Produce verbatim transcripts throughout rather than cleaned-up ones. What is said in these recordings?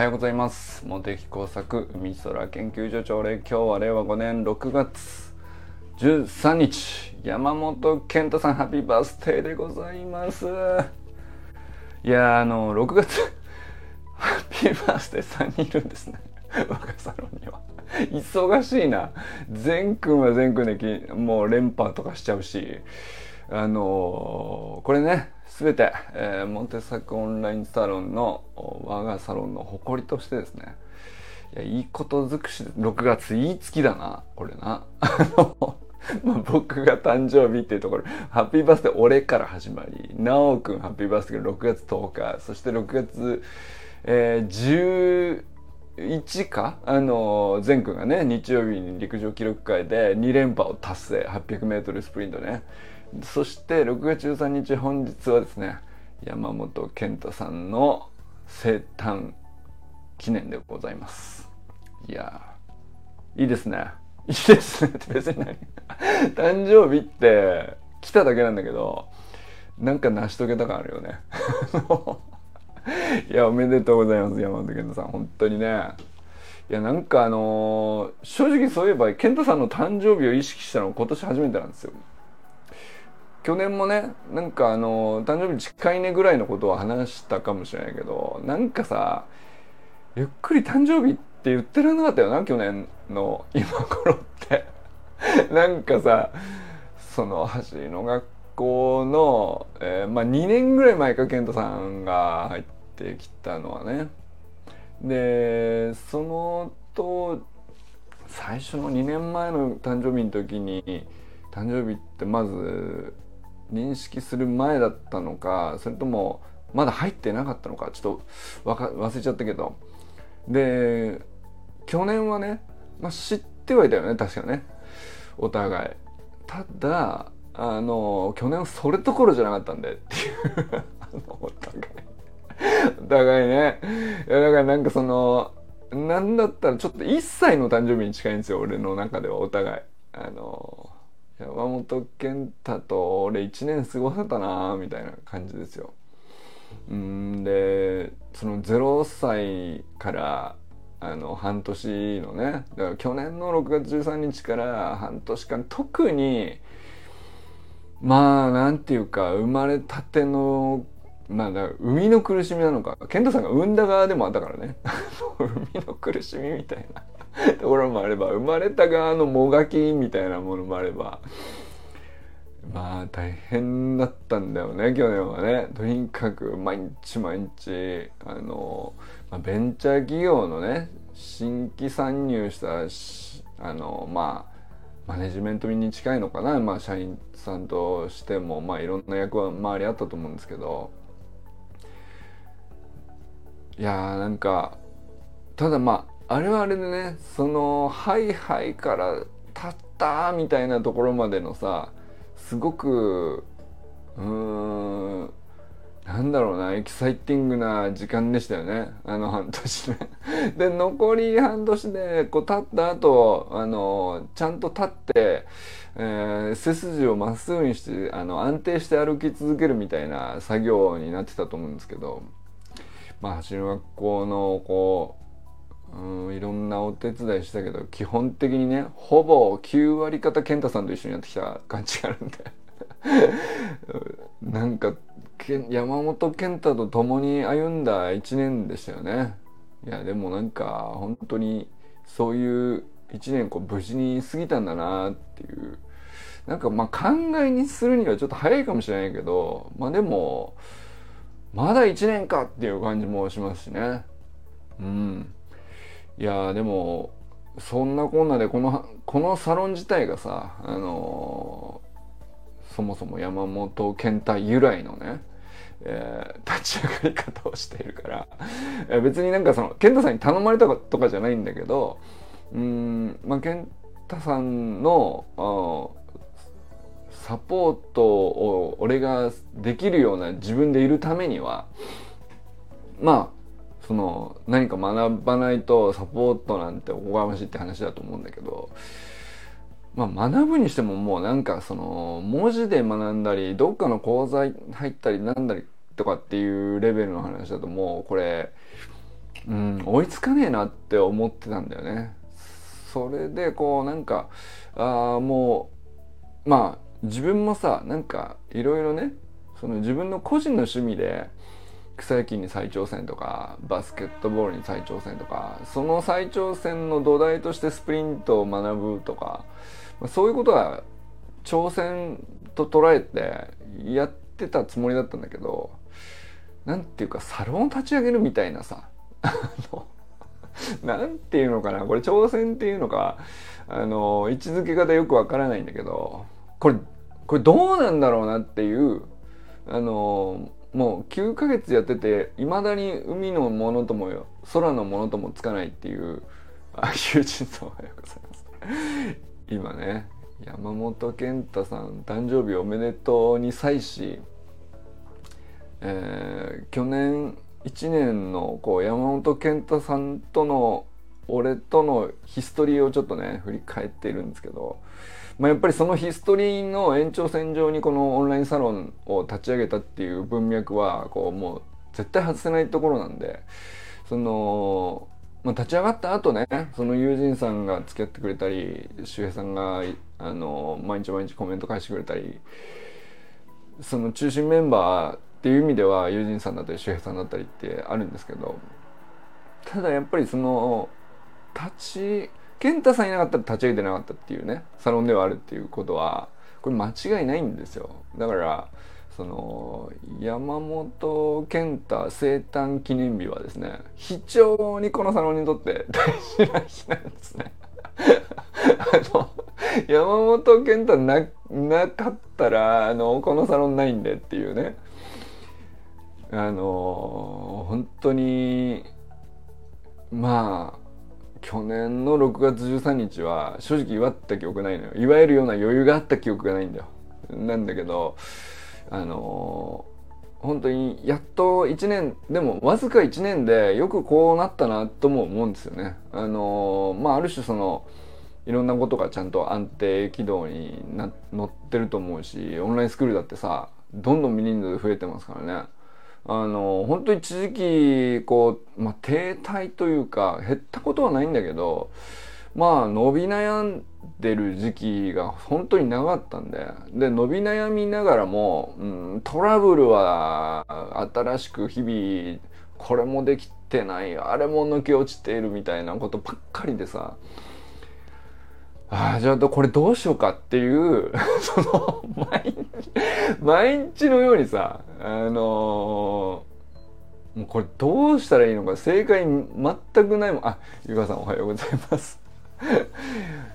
はようございます。茂木耕作海空研究所朝礼、今日はれいわごねんろくがつじゅうさんにち、山本健太さんハッピーバースデーでございます。いやあのろくがつハッピーバースデーさんにんいるんですね、若サロンには。忙しいな。全くんは全くんでもう連覇とかしちゃうし、あのー、これね、すべて、えー、モンテサクオンラインサロンの我がサロンの誇りとしてですね、いや、いいこと尽くし、ろくがついい月だな、俺な。まあ、僕が誕生日っていうところ、ハッピーバースデー俺から始まり、なおくんハッピーバースデーがろくがつとおか、そしてろくがつ、えー、じゅういちか、あの前くんがね、日曜日に陸上記録会でにれんぱを達成、はっぴゃくメートルスプリントね。そしてろくがつじゅうさんにち、本日はですね、山本健太さんの生誕記念でございます。いやー、いいですね、いいですねって別に何誕生日って来ただけなんだけど、なんか成し遂げた感あるよね。いや、おめでとうございます、山本健太さん、本当にね。いや、なんかあのー、正直そういえば健太さんの誕生日を意識したの今年初めてなんですよ。去年もね、なんかあのー、誕生日近いねぐらいのことを話したかもしれないけど、なんかさ、ゆっくり誕生日って言ってられなかったよな、去年の今頃って。なんかさ、その走りの学校の、えー、まあにねんぐらい前か、健太さんが入ってきたのはね。で、そのと最初のにねんまえの誕生日の時に、誕生日ってまず認識する前だったのか、それともまだ入ってなかったのか、ちょっと忘れちゃったけど、で去年はね、まあ、知ってはいたよね、確かね、お互い。ただあの去年はそれどころじゃなかったんでっていうあのお互いお互いね。いや、だからなんかその、なんだったらちょっといっさいの誕生日に近いんですよ、俺の中では。お互いあの山本健太と俺いちねん過ごせたなみたいな感じですよ。うんで、そのゼロさいからあの半年のね、だから去年のろくがつじゅうさんにちからはんとしかん、特にまあなんていうか、生まれたての、まあ、だから生みの苦しみなのか、健太さんが産んだ側でもあったからね生みの苦しみみたいなところもあれば、生まれた側のもがきみたいなものもあれば、まあ大変だったんだよね、去年はね。とにかく毎日毎日あの、まあ、ベンチャー企業のね、新規参入したあの、まあマネジメントに近いのかな、まあ、社員さんとしても、まあ、いろんな役回りあったと思うんですけど、いやー、なんかただまああれはあれでね、そのハイハイからたったみたいなところまでのさ、すごくうーんなんだろうな、エキサイティングな時間でしたよね、あの半年ね。で、残り半年でこう経った後、あのちゃんと立って、えー、背筋をまっすぐにして、あの安定して歩き続けるみたいな作業になってたと思うんですけど、まあ走る学校のこう、うん、いろんなお手伝いしたけど、基本的にね、ほぼきゅうわりかた健太さんと一緒にやってきた感じがあるんでなんか山本健太と共に歩んだいちねんでしたよね。いや、でもなんか本当にそういういちねん、こう無事に過ぎたんだなっていう、なんかまあ考えにするにはちょっと早いかもしれないけど、まあでもまだいちねんかっていう感じもしますしね。うん、いやでもそんなこんなでこのこのサロン自体がさ、あのー、そもそも山本健太由来のね、えー、立ち上がり方をしているから、別になんかその健太さんに頼まれたとかじゃないんだけど、うーん、まあ健太さんのサポートを俺ができるような自分でいるためには、まあ。その何か学ばないとサポートなんておこがましいって話だと思うんだけど、まあ学ぶにしてももうなんかその文字で学んだり、どっかの講座入ったりなんだりとかっていうレベルの話だと、もうこれうん、追いつかねえなって思ってたんだよね。それでこうなんかあもうまあ自分もさなんかいろいろねその自分の個人の趣味で草野球に再挑戦とかバスケットボールに再挑戦とかその再挑戦の土台としてスプリントを学ぶとかそういうことは挑戦と捉えてやってたつもりだったんだけどなんていうかサロンを立ち上げるみたいなさなんていうのかなこれ挑戦っていうのかあの位置づけ方よくわからないんだけどこれこれどうなんだろうなっていうあのもうきゅうかげつやってていまだに海のものとも空のものともつかないっていうあ友人さんおはようございます今ね山本健太さん誕生日おめでとうに際し、えー、去年いちねんのこう山本健太さんとの俺とのヒストリーをちょっとね振り返っているんですけど、まあ、やっぱりそのヒストリーの延長線上にこのオンラインサロンを立ち上げたっていう文脈はこうもう絶対外せないところなんでその、まあ、立ち上がった後ねその友人さんが付き合ってくれたり周平さんがあの毎日毎日コメント返してくれたりその中心メンバーっていう意味では友人さんだったり周平さんだったりってあるんですけどただやっぱりその立ち健太さんいなかったら立ち上げてなかったっていうねサロンではあるっていうことはこれ間違いないんですよ。だからその山本健太生誕記念日はですね非常にこのサロンにとって大事な日なんですねあの山本健太 な, なかったらあのこのサロンないんでっていうねあの本当にまあ去年のろくがつじゅうさんにちは正直祝った記憶ないのよ。祝えるような余裕があった記憶がないんだよ。なんだけどあの本当にやっといちねんでもわずかいちねんでよくこうなったなとも思うんですよね。あのまあある種そのいろんなことがちゃんと安定軌道にな乗ってると思うしオンラインスクールだってさどんどん人数増えてますからねあの本当に一時期こう、まあ、停滞というか減ったことはないんだけどまあ伸び悩んでる時期が本当に長かったんでで伸び悩みながらも、うん、トラブルは新しく日々これもできてないあれも抜け落ちているみたいなことばっかりでさああじゃあこれどうしようかっていうその毎日毎日のようにさあのー、もうこれどうしたらいいのか正解全くないもんあゆかさんおはようございます、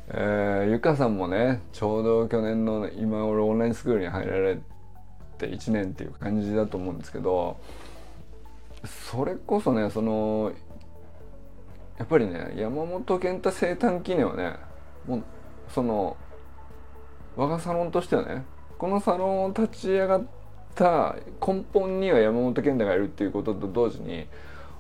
えー、ゆかさんもねちょうど去年の今俺オンラインスクールに入られていちねんっていう感じだと思うんですけどそれこそねそのやっぱりね山本健太生誕記念はねもうその我がサロンとしてはねこのサロンを立ち上がった根本には山本健太がいるっていうことと同時に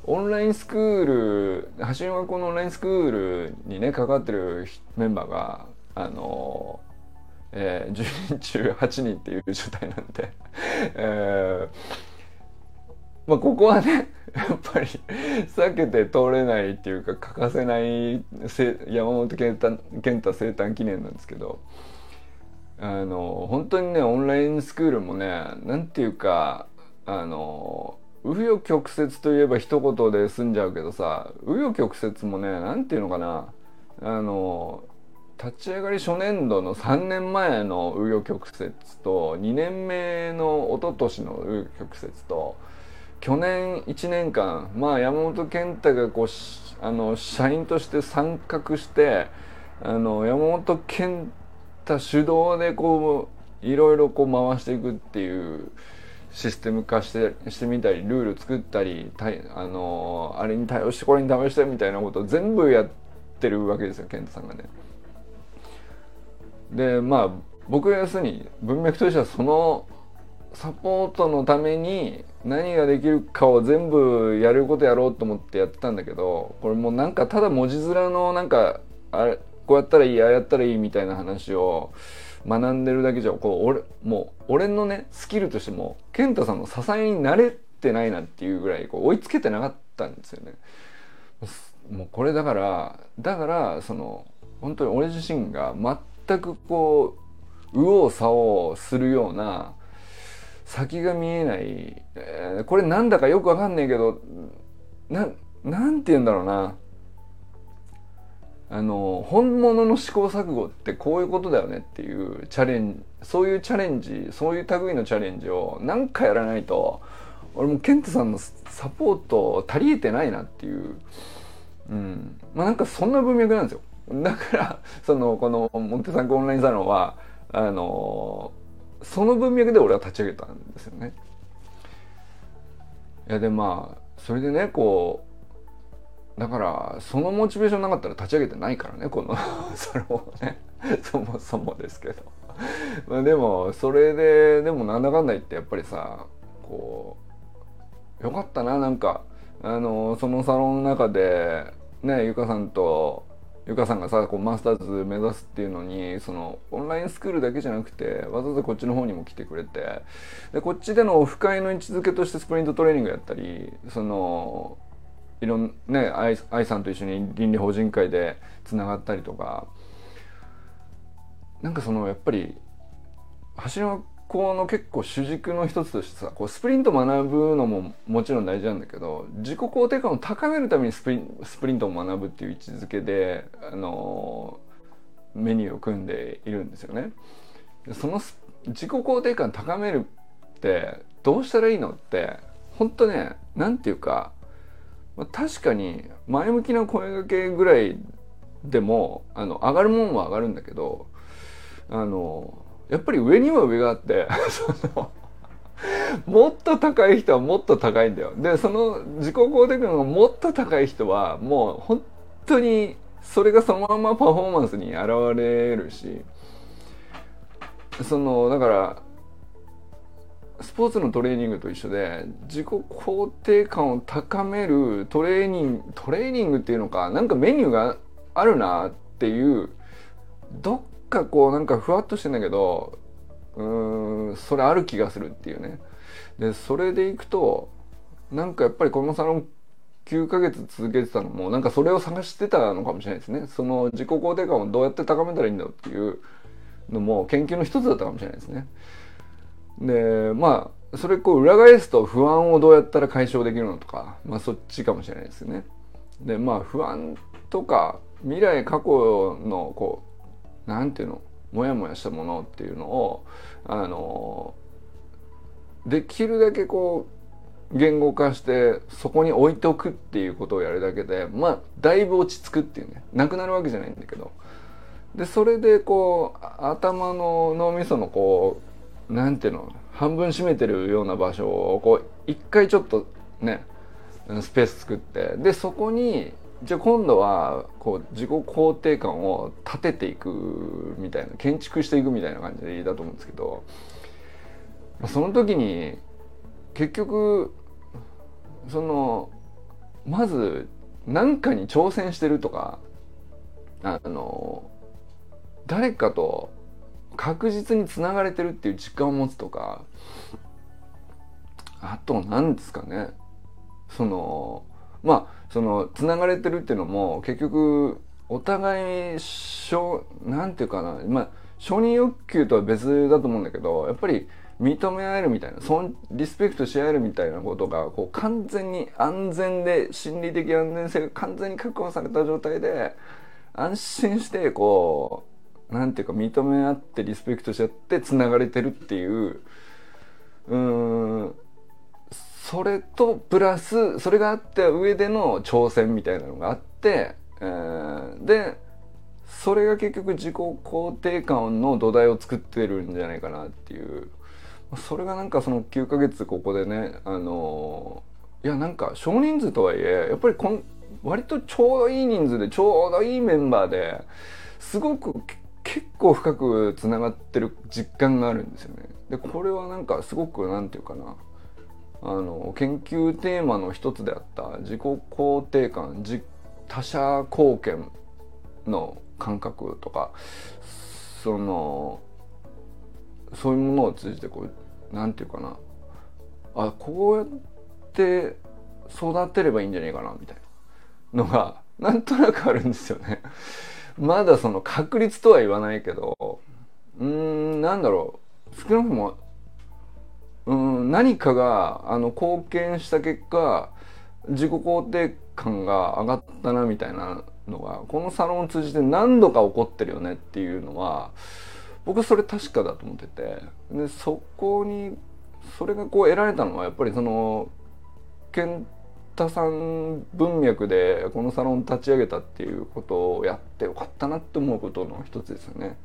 オンラインスクール橋の学校のオンラインスクールにね関わってるメンバーがあの、えー、じゅうにんちゅうはちにんっていう状態なんで、えーまあ、ここはねやっぱり避けて通れないっていうか欠かせない山本健太、健太生誕記念なんですけどあの本当にねオンラインスクールもねなんていうかあの紆余曲折といえば一言で済んじゃうけどさ紆余曲折もねなんていうのかなあの立ち上がり初年度のさんねんまえの紆余曲折とにねんめの一昨年の紆余曲折と去年いちねんかん、まあ、山本健太がこうあの社員として参画してあの山本健太主導でこういろいろこう回していくっていうシステム化して、してみたりルール作ったりたい あのあれに対応してこれに試してみたいなことを全部やってるわけですよ健太さんがね。でまあ僕は要するに文脈としてはそのサポートのために何ができるかを全部やることやろうと思ってやってたんだけどこれもうなんかただ文字面のなんかあれこうやったらいいああやったらいいみたいな話を学んでるだけじゃこう俺もう俺のねスキルとしても健太さんの支えになれてないなっていうぐらいこう追いつけてなかっったんですよね。もうこれだからだからその本当に俺自身が全くこう右往左往するような先が見えない、えー、これなんだかよくわかんないけど な, なんて言うんだろうなあの本物の試行錯誤ってこういうことだよねっていうチャレンジそういうチャレンジそういう類のチャレンジを何回やらないと俺もケントさんのサポート足りえてないなっていう、うん、まあなんかそんな文脈なんですよ。だからそのこのモンテサンコオンラインサロンはあのその文脈で俺は立ち上げたんですよね。いやでまあそれでねこうだからそのモチベーションなかったら立ち上げてないからねこのサロンねそもそもですけどまあでもそれででもなんだかんだ言ってやっぱりさこうよかったななんかあのそのサロンの中でねゆかさんとゆかさんがさこうマスターズ目指すっていうのにそのオンラインスクールだけじゃなくてわざわざこっちの方にも来てくれてでこっちでのオフ会の位置づけとしてスプリントトレーニングやったりそのいろんね、愛, 愛さんと一緒に倫理法人会でつながったりとかなんかそのやっぱり橋の子の結構主軸の一つとしてさこうスプリント学ぶのももちろん大事なんだけど自己肯定感を高めるためにスプリン、スプリントを学ぶっていう位置づけで、あのー、メニューを組んでいるんですよね。その自己肯定感高めるってどうしたらいいのって本当ねなんていうか確かに前向きな声掛けぐらいでもあの上がるもんは上がるんだけどあのやっぱり上には上があってそのもっと高い人はもっと高いんだよ。でその自己肯定感がもっと高い人はもう本当にそれがそのままパフォーマンスに現れるしそのだからスポーツのトレーニングと一緒で自己肯定感を高めるトレーニングトレーニングっていうのかなんかメニューがあるなっていうどっかこうなんかふわっとしてんだけどうーんそれある気がするっていうね。でそれでいくとなんかやっぱりこのサロンきゅうかげつ続けてたのもなんかそれを探してたのかもしれないですね。その自己肯定感をどうやって高めたらいいんだっていうのも研究の一つだったかもしれないですね。でまあそれこう裏返すと不安をどうやったら解消できるのとか、まあ、そっちかもしれないですよね。でまあ不安とか未来過去のこうなんていうのモヤモヤしたものっていうのをあのできるだけこう言語化してそこに置いておくっていうことをやるだけでまあだいぶ落ち着くっていうねなくなるわけじゃないんだけどでそれでこう頭の脳みそのこうなんていうの半分閉めてるような場所をこう一回ちょっとねスペース作ってでそこにじゃあ今度はこう自己肯定感を立てていくみたいな建築していくみたいな感じだと思うんですけどその時に結局そのまず何かに挑戦してるとかあの誰かと確実につながれてるっていう実感を持つとかあと何ですかねそのまあそのつながれてるっていうのも結局お互いなんていうかな、まあ、承認欲求とは別だと思うんだけどやっぱり認め合えるみたいなリスペクトし合えるみたいなことがこう完全に安全で心理的安全性が完全に確保された状態で安心してこうなんていうか認め合ってリスペクトし合ってつながれてるっていう、うーんそれとプラスそれがあって上での挑戦みたいなのがあって、えー、でそれが結局自己肯定感の土台を作ってるんじゃないかなっていうそれがなんかそのきゅうかげつここでねあのいやなんか少人数とはいえやっぱりこん割とちょうどいい人数でちょうどいいメンバーですごく結構深くつながってる実感があるんですよね。でこれはなんかすごくなんていうかなあの研究テーマの一つであった自己肯定感自他者貢献の感覚とかそのそういうものを通じてこうなんていうかなあこうやって育てればいいんじゃないかなみたいなのがなんとなくあるんですよね。まだその確率とは言わないけど、うーんなんだろう、少なくともうーん何かがあの貢献した結果自己肯定感が上がったなみたいなのがこのサロンを通じて何度か起こってるよねっていうのは僕それ確かだと思ってて、でそこにそれがこう得られたのはやっぱりその健太さん文脈でこのサロン立ち上げたっていうことをやってよかったなって思うことの一つですよね。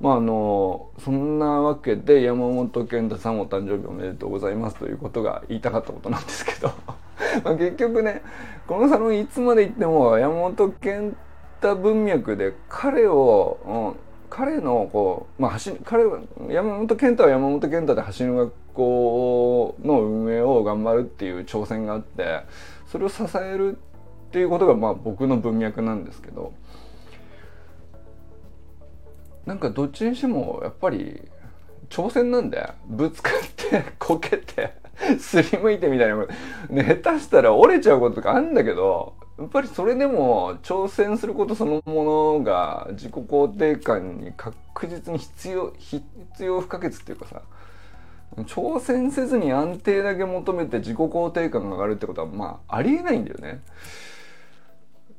まああのそんなわけで山本健太さんお誕生日おめでとうございますということが言いたかったことなんですけどまあ結局ねこのサロンいつまで行っても山本健太文脈で彼を、うん彼のこう、まあ、走彼は山本健太は山本健太で走る学校の運営を頑張るっていう挑戦があって、それを支えるっていうことがまあ僕の文脈なんですけど、なんかどっちにしてもやっぱり挑戦なんでぶつかってこけてすりむいてみたいな、ね、下手したら折れちゃうこととかあるんだけど、やっぱりそれでも挑戦することそのものが自己肯定感に確実に必要必要不可欠っていうかさ、挑戦せずに安定だけ求めて自己肯定感が上がるってことはまあありえないんだよねっ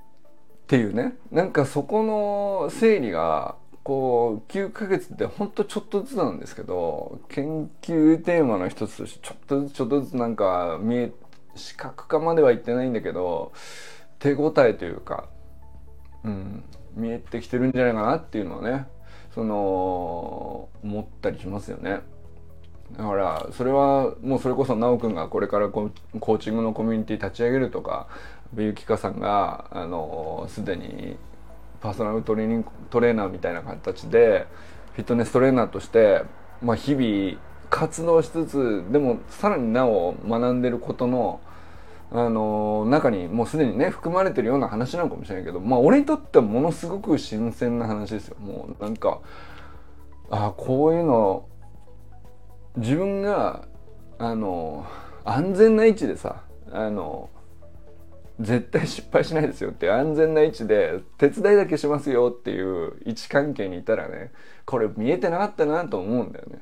ていうね、なんかそこの整理がこうきゅうかげつってほんとちょっとずつなんですけど、研究テーマの一つとしてちょっとずつちょっとずつなんか見え視覚化まではいってないんだけど手応えというか、うん、見えてきてるんじゃないかなっていうのはね、その思ったりしますよね。だからそれはもうそれこそなおくんがこれからコーチングのコミュニティ立ち上げるとか、ゆきかさんがあのすでにパーソナルトレーニングトレーナーみたいな形でフィットネストレーナーとして、まあ、日々活動しつつでもさらになお学んでることのあの中にもうすでにね含まれてるような話なのかもしれないけど、まあ俺にとってはものすごく新鮮な話ですよ。もうなんかああこういうの自分があの安全な位置でさあの絶対失敗しないですよっていう安全な位置で手伝いだけしますよっていう位置関係にいたらね、これ見えてなかったなと思うんだよね。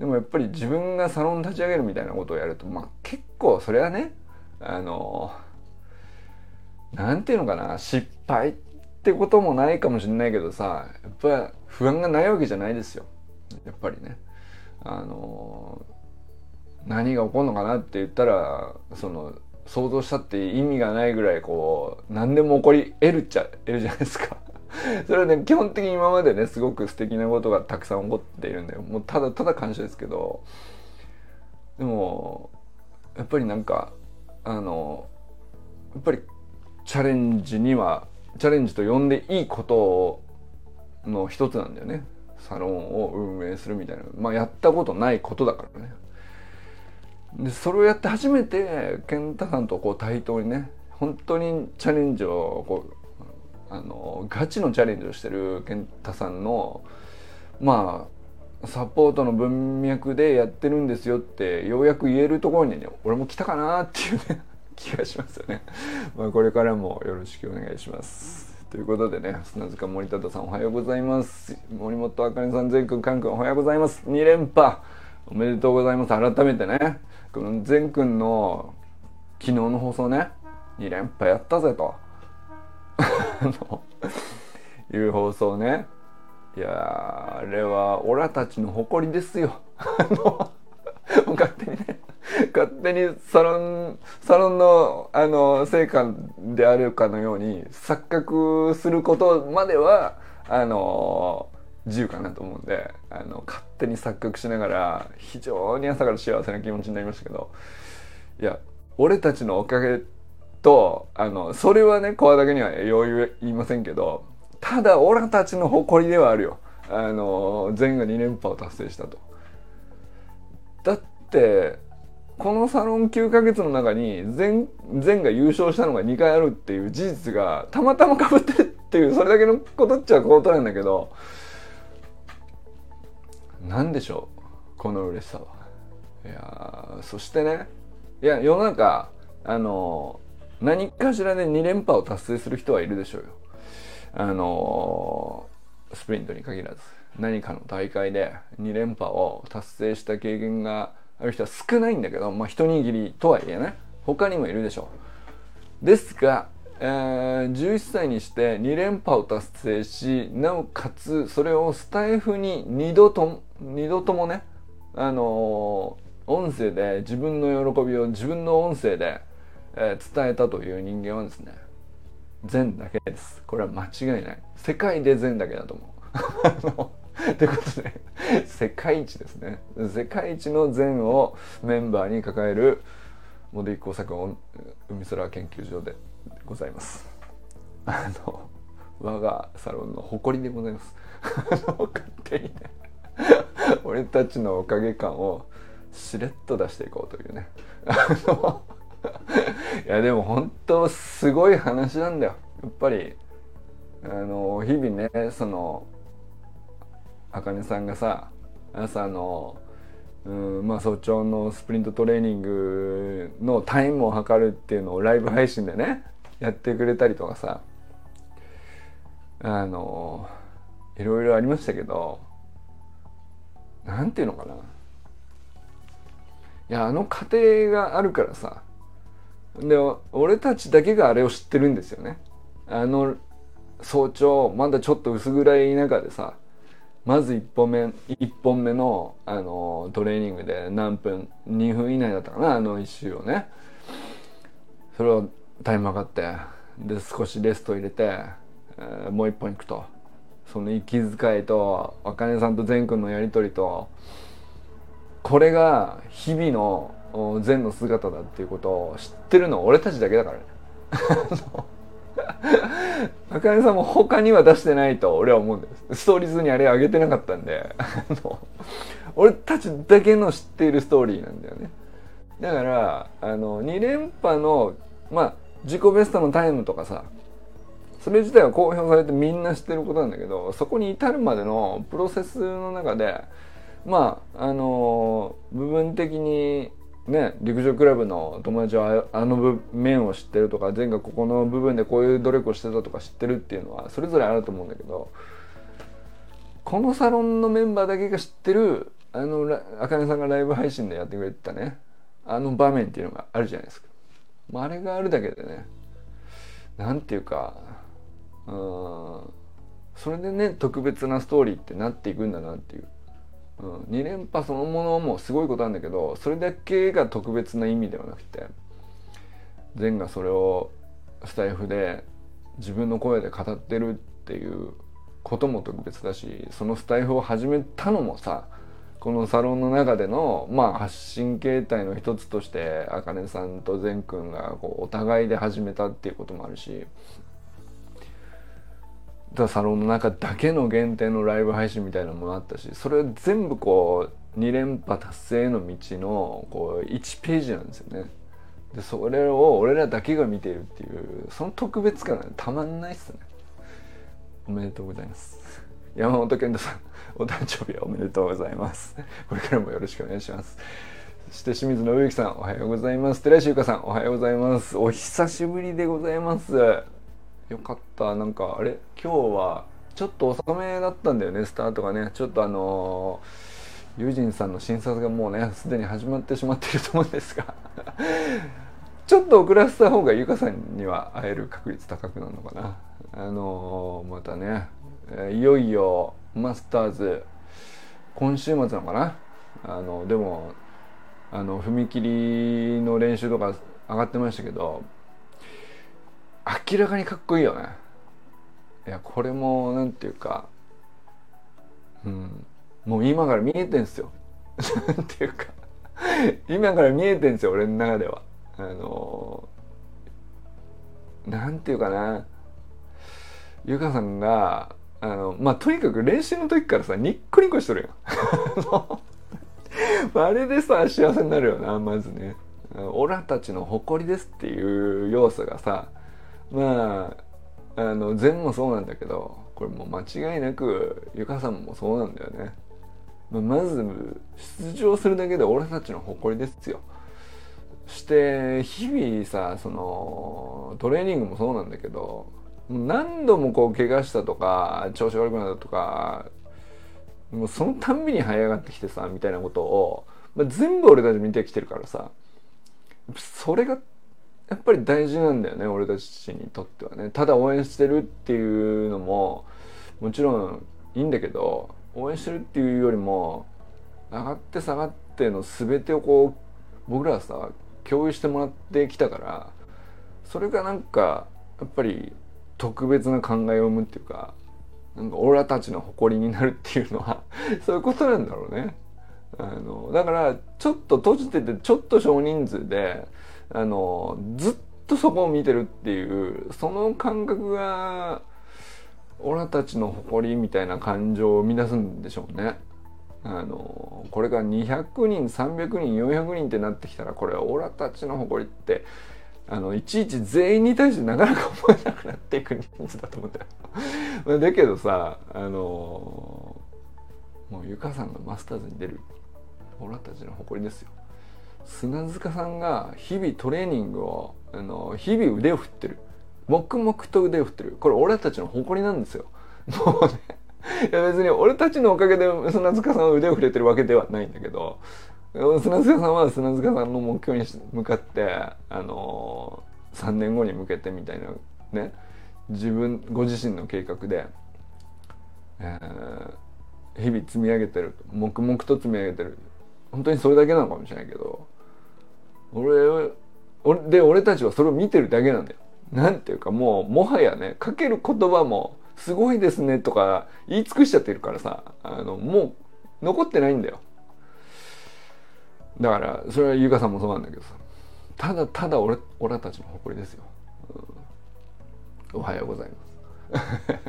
でもやっぱり自分がサロン立ち上げるみたいなことをやるとまあ結構それはねあのなんていうのかな、失敗ってこともないかもしれないけどさ、やっぱ不安がないわけじゃないですよ。やっぱりねあの何が起こるのかなって言ったらその想像したって意味がないぐらいこう何でも起こり得るっちゃ得るじゃないですかそれはね基本的に今までねすごく素敵なことがたくさん起こっているんでもうただただ感謝ですけど、でもやっぱりなんかあのやっぱりチャレンジにはチャレンジと呼んでいいことの一つなんだよね、サロンを運営するみたいな、まあやったことないことだからね。でそれをやって初めて健太さんとこう対等にね本当にチャレンジをこうあのガチのチャレンジをしてる健太さんのまあサポートの文脈でやってるんですよってようやく言えるところにね俺も来たかなっていうね気がしますよねまあこれからもよろしくお願いしますということでね、砂塚森忠さんおはようございます、森本あかねさん、善くん、かんくんおはようございます、に連覇おめでとうございます。改めてねこの善くんの昨日の放送ねに連覇やったぜという放送ね、いやあれはオラたちの誇りですよ勝手にね勝手にサロンサロンのあの成果であるかのように錯覚することまではあの自由かなと思うんで、あの勝手に錯覚しながら非常に朝から幸せな気持ちになりましたけど、いや俺たちのおかげとあのそれはね声だけにはよう言いませんけど、ただオラたちの誇りではあるよ、あの全がに連覇を達成したと。だってこのサロンきゅうかげつの中に全が優勝したのがにかいあるっていう事実がたまたま被ってるっていう、それだけのことっちゃことなんだけど、なんでしょうこの嬉しさは。いやそしてねいや世の中あの何かしらでに連覇を達成する人はいるでしょうよ。あのスプリントに限らず何かの大会でに連覇を達成した経験がある人は少ないんだけど、まあ一握りとはいえね、他にもいるでしょう。ですが、えー、じゅういっさいにしてに連覇を達成し、なおかつそれをスタイフに2度と2度ともね、あのー、音声で自分の喜びを自分の音声で、えー、伝えたという人間はですね、善だけです。これは間違いない。世界で善だけだと思う。ということで世界一ですね。世界一の善をメンバーに抱える茂出木耕作音海空研究所でございます。あの我がサロンの誇りでございます。勝手にね、俺たちのおかげ感をしれっと出していこうというね。あのいやでも本当すごい話なんだよ。やっぱりあの日々ね、その茜さんがさ、朝の、うん、まあ早朝のスプリントトレーニングのタイムを測るっていうのをライブ配信でねやってくれたりとかさ、あのいろいろありましたけど、なんていうのかな、いやあの過程があるからさ、で俺たちだけがあれを知ってるんですよね。あの早朝まだちょっと薄暗い中でさ、まずいっぽんめの、あのー、トレーニングで何分にふん以内だったかな、あのいち周をね、それをタイム測ってで少しレスト入れて、えー、もういっぽん行くと、その息遣いと茜さんと善くんのやり取りと、これが日々の善の姿だっていうことを知ってるのは俺たちだけだからね。茜さんも他には出してないと俺は思うんです。ストーリーズにあれ上げてなかったんで俺たちだけの知っているストーリーなんだよね。だからあのに連覇の、まあ、自己ベストのタイムとかさ、それ自体は公表されてみんな知ってることなんだけど、そこに至るまでのプロセスの中で、まああの部分的にね、陸上クラブの友達はあの面を知ってるとか、前回ここの部分でこういう努力をしてたとか知ってるっていうのはそれぞれあると思うんだけど、このサロンのメンバーだけが知ってるあの茜さんがライブ配信でやってくれてたね、あの場面っていうのがあるじゃないですか。あれがあるだけでね、なんていうか、うーん、それでね特別なストーリーってなっていくんだなっていう、うん、に連覇そのものもすごいことなんだけど、それだけが特別な意味ではなくて、善がそれをスタイフで自分の声で語ってるっていうことも特別だし、そのスタイフを始めたのもさ、このサロンの中での、まあ、発信形態の一つとして茜さんと善くんがこうお互いで始めたっていうこともあるし、サロンの中だけの限定のライブ配信みたいなものあったし、それ全部こうに連覇達成の道のこういちページなんですよね。でそれを俺らだけが見ているっていう、その特別感がたまんないっすね。おめでとうございます。山本健太さん、お誕生日おめでとうございます。これからもよろしくお願いします。そして清水信之さん、おはようございます。寺石ゆかさん、おはようございます。お久しぶりでございます。よかった。なんかあれ、今日はちょっと遅めだったんだよね、スタートがね。ちょっとあのー、友人さんの診察がもうねすでに始まってしまっていると思うんですがちょっと遅らせた方がゆかさんには会える確率高くなるのかな。あのー、またね、いよいよマスターズ今週末なのかな。あのでもあの踏み切りの練習とか上がってましたけど、明らかにかっこいいよね。いやこれもなんていうか、うん、もう今から見えてんすよなんていうか今から見えてんすよ俺の中では。あのー、なんていうかな、ゆかさんがあのまあとにかく練習の時からさニッコニコしとるよあれでさ幸せになるよな。まずね、オラたちの誇りですっていう要素がさ、まあ、あの善もそうなんだけど、これもう間違いなくゆかさんもそうなんだよね。まあ、まず出場するだけで俺たちの誇りですよ。して日々さ、そのトレーニングもそうなんだけど、何度もこう怪我したとか調子悪くなったとか、もうそのたんびに這い上がってきてさみたいなことを、まあ、全部俺たち見てきてるからさ、それがやっぱり大事なんだよね、俺たちにとってはね。ただ応援してるっていうのももちろんいいんだけど、応援してるっていうよりも上がって下がっての全てをこう僕らはさ共有してもらってきたから、それがなんかやっぱり特別な考えを生むっていうか、なんか俺らたちの誇りになるっていうのはそういうことなんだろうね。あのだからちょっと閉じててちょっと少人数であのずっとそこを見てるっていうその感覚が俺たちの誇りみたいな感情を生み出すんでしょうね。あのこれがにひゃくにんさんびゃくにんよんひゃくにんってなってきたら、これは俺たちの誇りってあのいちいち全員に対してなかなか思えなくなっていく人数だと思うんだよ。だけどさ、あのもうゆかさんがマスターズに出る、俺たちの誇りですよ。砂塚さんが日々トレーニングをあの日々腕を振ってる、黙々と腕を振ってる、これ俺たちの誇りなんですよ。もうね、いや別に俺たちのおかげで砂塚さんは腕を振れてるわけではないんだけど、砂塚さんは砂塚さんの目標に向かって、あのー、さんねんごに向けてみたいなね、自分ご自身の計画で、えー、日々積み上げてる、黙々と積み上げてる。本当にそれだけなのかもしれないけど、俺、俺で俺たちはそれを見てるだけなんだよ。なんていうか、もうもはやね、かける言葉もすごいですねとか言い尽くしちゃってるからさ、あのもう残ってないんだよ。だからそれはゆかさんもそうなんだけどさ、ただただ俺俺たちの誇りですよ、うん、おはようございます、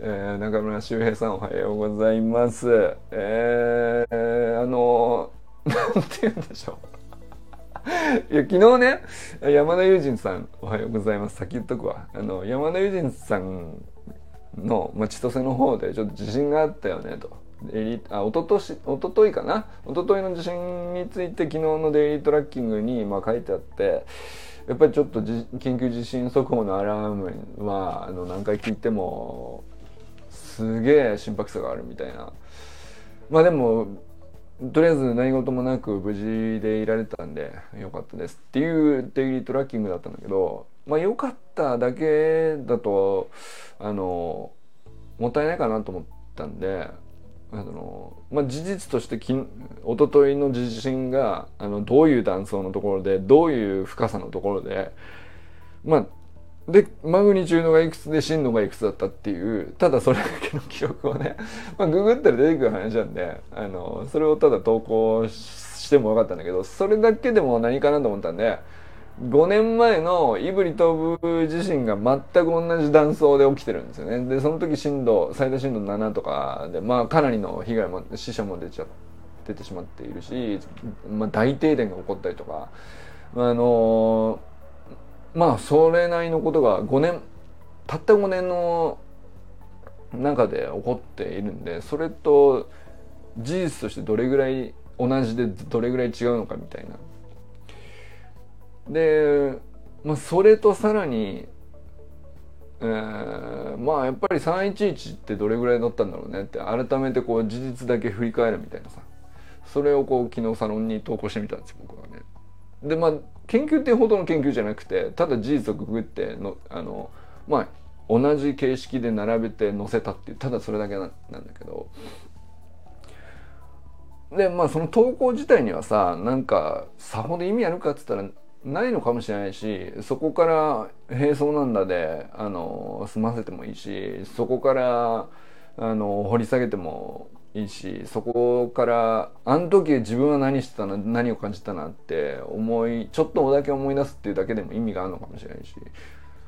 えー、中村修平さんおはようございます。えー、あのなんて言うんでしょういや昨日ね、山田友人さんおはようございます、先言っとくわ。あの山田友人さんの、まあ、千歳の方でちょっと地震があったよねと、あ、おととし、おとといかな、おとといの地震について昨日のデイリートラッキングに、まあ、書いてあって、やっぱりちょっと緊急地震速報のアラームはあの何回聞いてもすげえ心拍差があるみたいな。まあでもとりあえず何事もなく無事でいられたんで良かったですっていうデイリートラッキングだったんだけど、まあ良かっただけだとあのもったいないかなと思ったんで、あの、まあ、事実としてき一昨日の地震があのどういう断層のところでどういう深さのところで、まあ、でマグニチュードがいくつで震度がいくつだったっていう、ただそれだけの記録をね、まあ、ググったら出てくる話なんで、あのそれをただ投稿してもよかったんだけど、それだけでも何かなと思ったんで、ごねんまえの胆振東部地震が全く同じ断層で起きてるんですよね。でその時震度最大震度ななとかで、まあ、かなりの被害も死者も出ちゃ出てしまっているし、まあ、大停電が起こったりとか、あのまあそれなりのことがごねんたったごねんの中で起こっているんで、それと事実としてどれぐらい同じでどれぐらい違うのかみたいな。で、まあ、それとさらに、えー、まあやっぱりさんいちいちってどれぐらいだったんだろうねって改めてこう事実だけ振り返るみたいなさ、それをこう昨日サロンに投稿してみたんですよ、僕はね。でまあ研究っていうほどの研究じゃなくて、ただ事実をググってのあのまあ同じ形式で並べて載せたっていう、ただそれだけ な, なんだけど、でまあその投稿自体にはさ、なんかさほど意味あるかっつったらないのかもしれないし、そこから並走なんだであの済ませてもいいし、そこからあの掘り下げてもいいし、そこからあの時自分は何してたな、何を感じたなって思いちょっとだけ思い出すっていうだけでも意味があるのかもしれないし、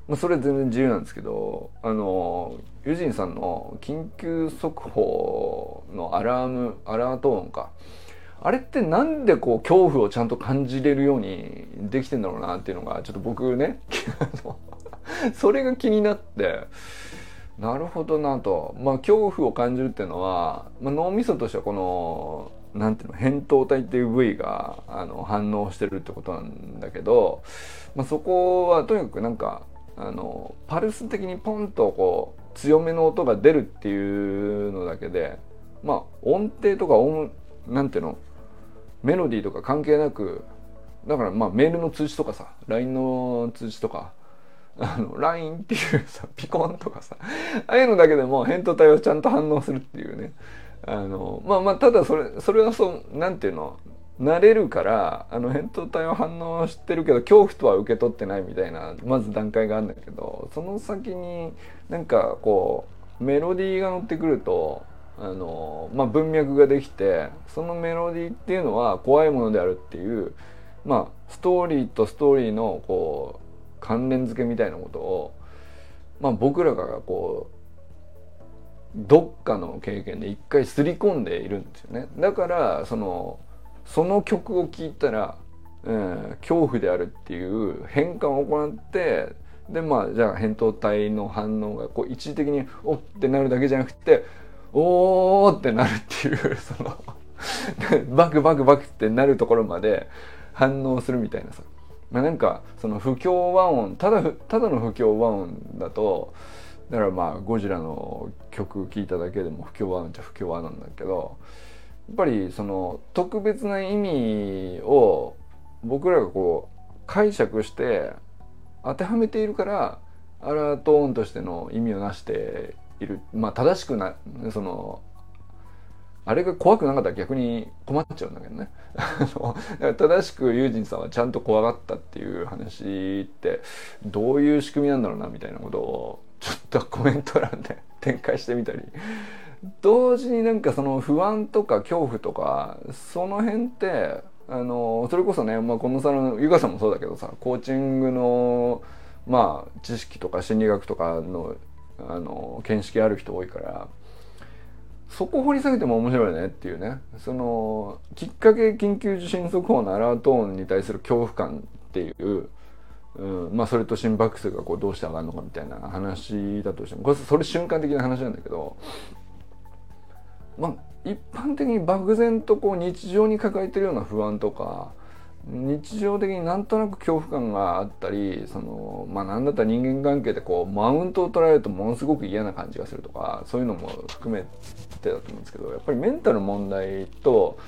まあ、それは全然自由なんですけど、あの友人さんの緊急速報のアラームアラート音か、あれってなんでこう恐怖をちゃんと感じれるようにできてんだろうなっていうのがちょっと僕ねそれが気になって、なるほどなと。まあ恐怖を感じるっていうのは、まあ、脳みそとしてはこのなんていうの、扁桃体っていう部位があの反応してるってことなんだけど、まあ、そこはとにかくなんかあのパルス的にポンとこう強めの音が出るっていうのだけで、まあ音程とか音なんていうのメロディーとか関係なく、だからまあメールの通知とかさ、 ライン の通知とかあの ライン っていうさピコンとかさ、ああいうのだけでも扁桃体はちゃんと反応するっていうね。あのまあまあただそれそれはそうなんていうの慣れるから、あの扁桃体は反応してるけど恐怖とは受け取ってないみたいなまず段階があるんだけど、その先になんかこうメロディーが乗ってくるとあの、まあ、文脈ができて、そのメロディーっていうのは怖いものであるっていう、まあストーリーとストーリーのこう関連付けみたいなことを、まあ、僕らがこうどっかの経験で一回すり込んでいるんですよね。だからそのその曲を聴いたら、うん、恐怖であるっていう変換を行って、でまあじゃあ扁桃体の反応がこう一時的におってなるだけじゃなくて、おーってなるっていうそのバクバクバクってなるところまで反応するみたいなさ、まあ、なんかその不協和音ただただの不協和音だと。だからまあゴジラの曲聴いただけでも不協和なんちゃ不協和なんだけど、やっぱりその特別な意味を僕らがこう解釈して当てはめているから、アラート音としての意味をなしている。まあ正しくな、そのあれが怖くなかったら逆に困っちゃうんだけどね正しくユージンさんはちゃんと怖がったっていう話ってどういう仕組みなんだろうなみたいなことをちょっとコメント欄で展開してみたり、同時になんかその不安とか恐怖とかその辺ってあのそれこそね、まあ、このさのゆかさんもそうだけどさ、コーチングのまあ知識とか心理学とかのあの見識ある人多いから、そこ掘り下げても面白いねっていうね、そのきっかけ緊急地震速報のアラート音に対する恐怖感っていう。うんまあ、それと心拍数がこうどうして上がるのかみたいな話だとしても、これそれ瞬間的な話なんだけど、まあ一般的に漠然とこう日常に抱えてるような不安とか、日常的になんとなく恐怖感があったり、そのまあ何だったら人間関係でこうマウントを取られるとものすごく嫌な感じがするとか、そういうのも含めてだと思うんですけど、やっぱりメンタル問題と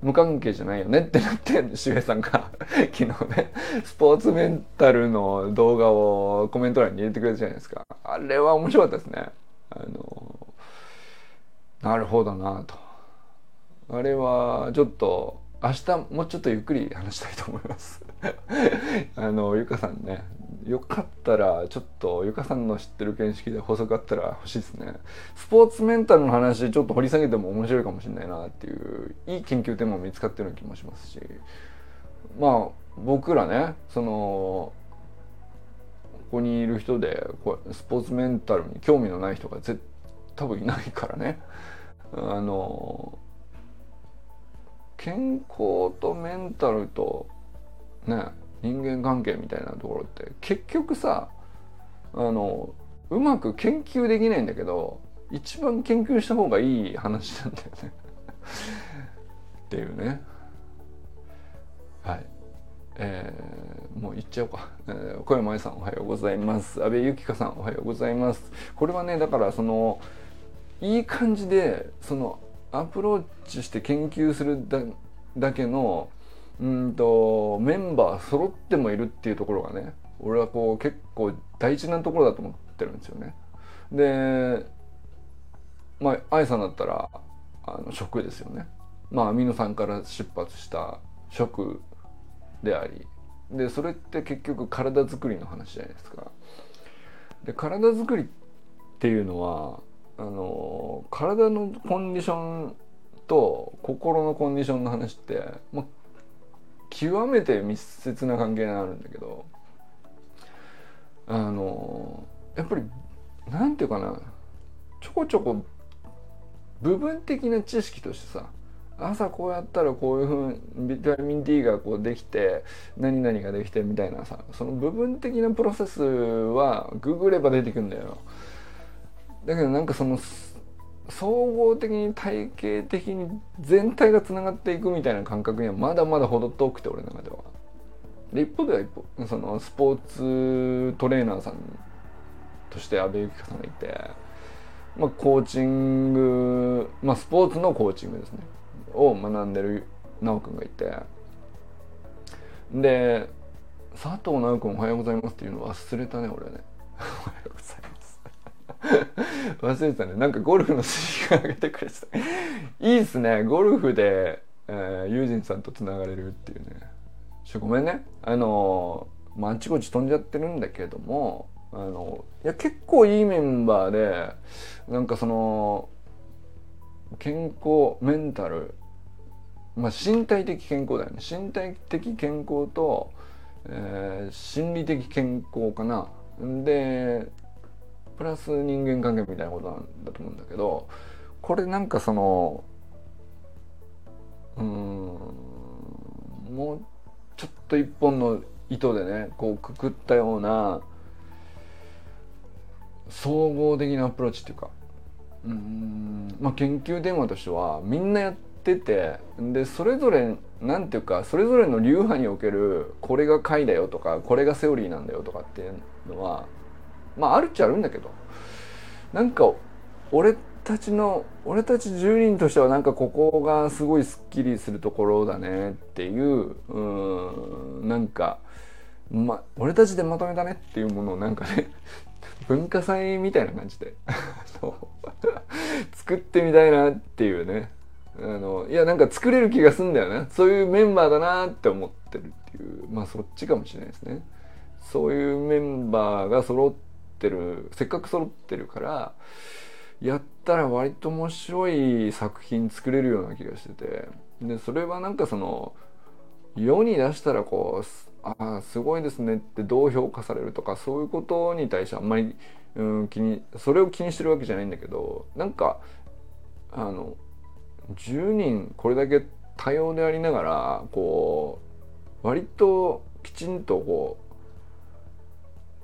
無関係じゃないよねってなって、しげさんが昨日ねスポーツメンタルの動画をコメント欄に入れてくれたじゃないですか。あれは面白かったですね。あのなるほどなと、あれはちょっと明日もうちょっとゆっくり話したいと思いますあのゆかさんね、よかったらちょっとゆかさんの知ってる見識で補足あったら欲しいですね。スポーツメンタルの話ちょっと掘り下げても面白いかもしれないなっていう、いい研究テーマも見つかってるような気もしますし、まあ僕らねそのここにいる人でこうスポーツメンタルに興味のない人が絶多分いないからね、あの健康とメンタルとね人間関係みたいなところって結局さ、あのうまく研究できないんだけど一番研究した方がいい話なんだよねっていうね。はい、えー、もう言っちゃおうか、えー、小山愛さんおはようございます、安部ゆきかさんおはようございます。これはねだからそのいい感じでそのアプローチして研究する だ, だけのうんとメンバー揃ってもいるっていうところがね、俺はこう結構大事なところだと思ってるんですよね。でまあ愛さんだったらあの食ですよね。まあアミノ酸から出発した食であり、でそれって結局体づくりの話じゃないですか。で体づくりっていうのはあの体のコンディションと心のコンディションの話って、まあ極めて密接な関係があるんだけど、あのやっぱりなんていうかな、ちょこちょこ部分的な知識としてさ、朝こうやったらこういうふうにビタミン D がこうできて何々ができてみたいなさ、その部分的なプロセスはググれば出てくるんだよ。だけどなんかその総合的に体系的に全体がつながっていくみたいな感覚にはまだまだ程遠くて、俺の中では。で一方では一方そのスポーツトレーナーさんとして安部由紀香さんがいて、まあ、コーチング、まあ、スポーツのコーチングですねを学んでる直くんがいて、で佐藤直くんおはようございますっていうの忘れたね俺ねおはようございます忘れてたね。なんかゴルフのスイング上げてくれてたいいっすね、ゴルフで、えー、友人さんとつながれるっていうね。ちょごめんね、あのー、まあ、あちこち飛んじゃってるんだけども、あのいや結構いいメンバーで、なんかその健康メンタル、まあ、身体的健康だよね。身体的健康と、えー、心理的健康かな。でプラス人間関係みたいなことなんだと思うんだけど、これなんかそのうーんもうちょっと一本の糸でねこうくくったような総合的なアプローチっていうか、うーん、まあ、研究テーマとしてはみんなやってて、でそれぞれなんていうかそれぞれの流派におけるこれが解だよとかこれがセオリーなんだよとかっていうのはまああるっちゃあるんだけど、なんか俺たちの俺たちじゅうにんとしてはなんかここがすごいスッキリするところだねっていう、うーんなんか、ま、俺たちでまとめたねっていうものをなんかね文化祭みたいな感じで作ってみたいなっていうね、あのいやなんか作れる気がするんだよね、そういうメンバーだなって思ってるっていう、まあそっちかもしれないですね。そういうメンバーが揃ってる、せっかく揃ってるからやったら割と面白い作品作れるような気がしてて、でそれはなんかその世に出したらこうあすごいですねってどう評価されるとかそういうことに対してあんまり、うん、気にそれを気にしてるわけじゃないんだけど、なんかあのじゅうにんこれだけ多様でありながらこう割ときちんとこう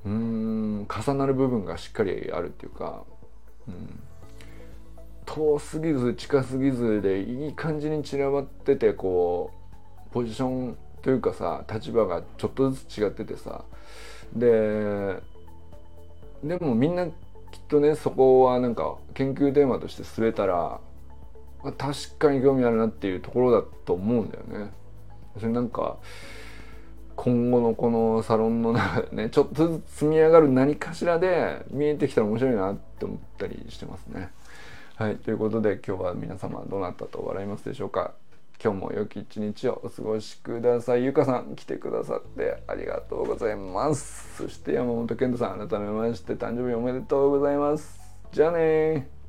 うーん重なる部分がしっかりあるっていうか、うん、遠すぎず近すぎずでいい感じに散らばってて、こうポジションというかさ立場がちょっとずつ違っててさ、ででもみんなきっとねそこはなんか研究テーマとして据えたら確かに興味あるなっていうところだと思うんだよね。それなんか今後のこのサロンの中でねちょっとずつ積み上がる何かしらで見えてきたら面白いなって思ったりしてますね。はい、ということで今日は皆様どなたと笑いますでしょうか。今日も良き一日をお過ごしください。ゆかさん来てくださってありがとうございます。そして山本健太さん改めまして誕生日おめでとうございます。じゃあねー。